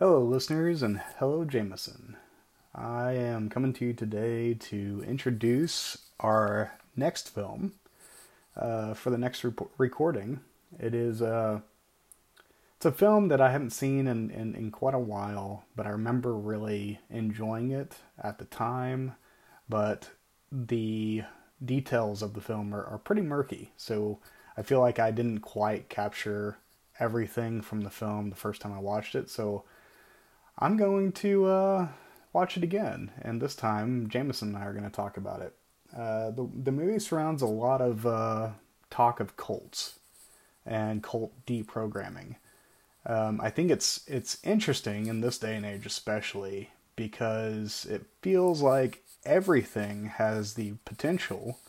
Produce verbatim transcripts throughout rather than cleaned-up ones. Hello listeners, and hello Jamison. I am coming to you today to introduce our next film uh, for the next rep- recording. It is a, it's a film that I haven't seen in, in, in quite a while, but I remember really enjoying it at the time, but the details of the film are, are pretty murky, so I feel like I didn't quite capture everything from the film the first time I watched it, so I'm going to uh, watch it again, and this time Jamison and I are going to talk about it. Uh, the, the movie surrounds a lot of uh, talk of cults and cult deprogramming. Um, I think it's it's interesting in this day and age especially because it feels like everything has the potential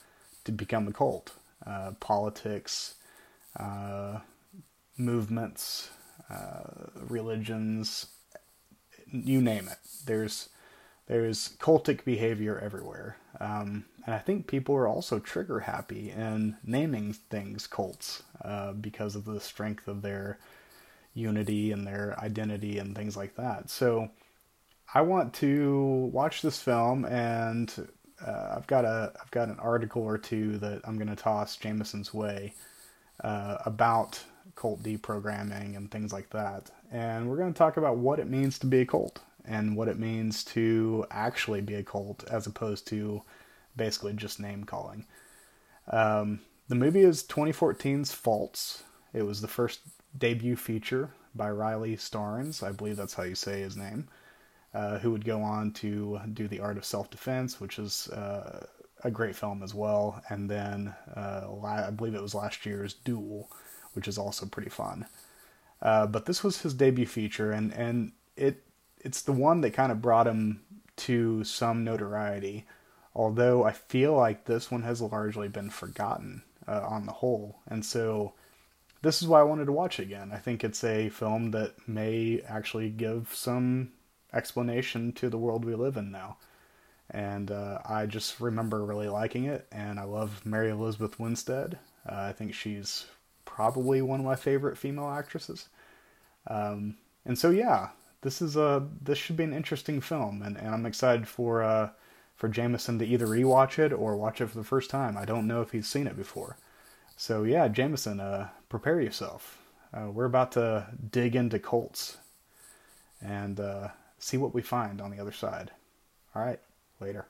to become a cult. Uh, politics, uh, movements, uh, religions, you name it. There's there's cultic behavior everywhere. Um, and I think people are also trigger happy in naming things cults uh, because of the strength of their unity and their identity and things like that. So I want to watch this film, and uh, I've got a I've got an article or two that I'm going to toss Jamison's way uh, about cult deprogramming and things like that. And we're going to talk about what it means to be a cult and what it means to actually be a cult as opposed to basically just name calling. Um, the movie is twenty fourteen's Faults. It was the first debut feature by Riley Starnes. I believe that's how you say his name. Uh, who would go on to do The Art of Self-Defense, which is uh, a great film as well. And then uh, la- I believe it was last year's Duel, which is also pretty fun. Uh, but this was his debut feature, and, and it it's the one that kind of brought him to some notoriety. Although I feel like this one has largely been forgotten uh, on the whole. And so this is why I wanted to watch it again. I think it's a film that may actually give some explanation to the world we live in now, and uh, I just remember really liking it, and I love Mary Elizabeth Winstead. uh, I think she's probably one of my favorite female actresses, um, and so yeah, this is a this should be an interesting film, and, and I'm excited for uh, for Jamison to either rewatch it or watch it for the first time. I don't know if he's seen it before, so yeah, Jamison, uh, prepare yourself. Uh, we're about to dig into cults and uh, see what we find on the other side. All right, later.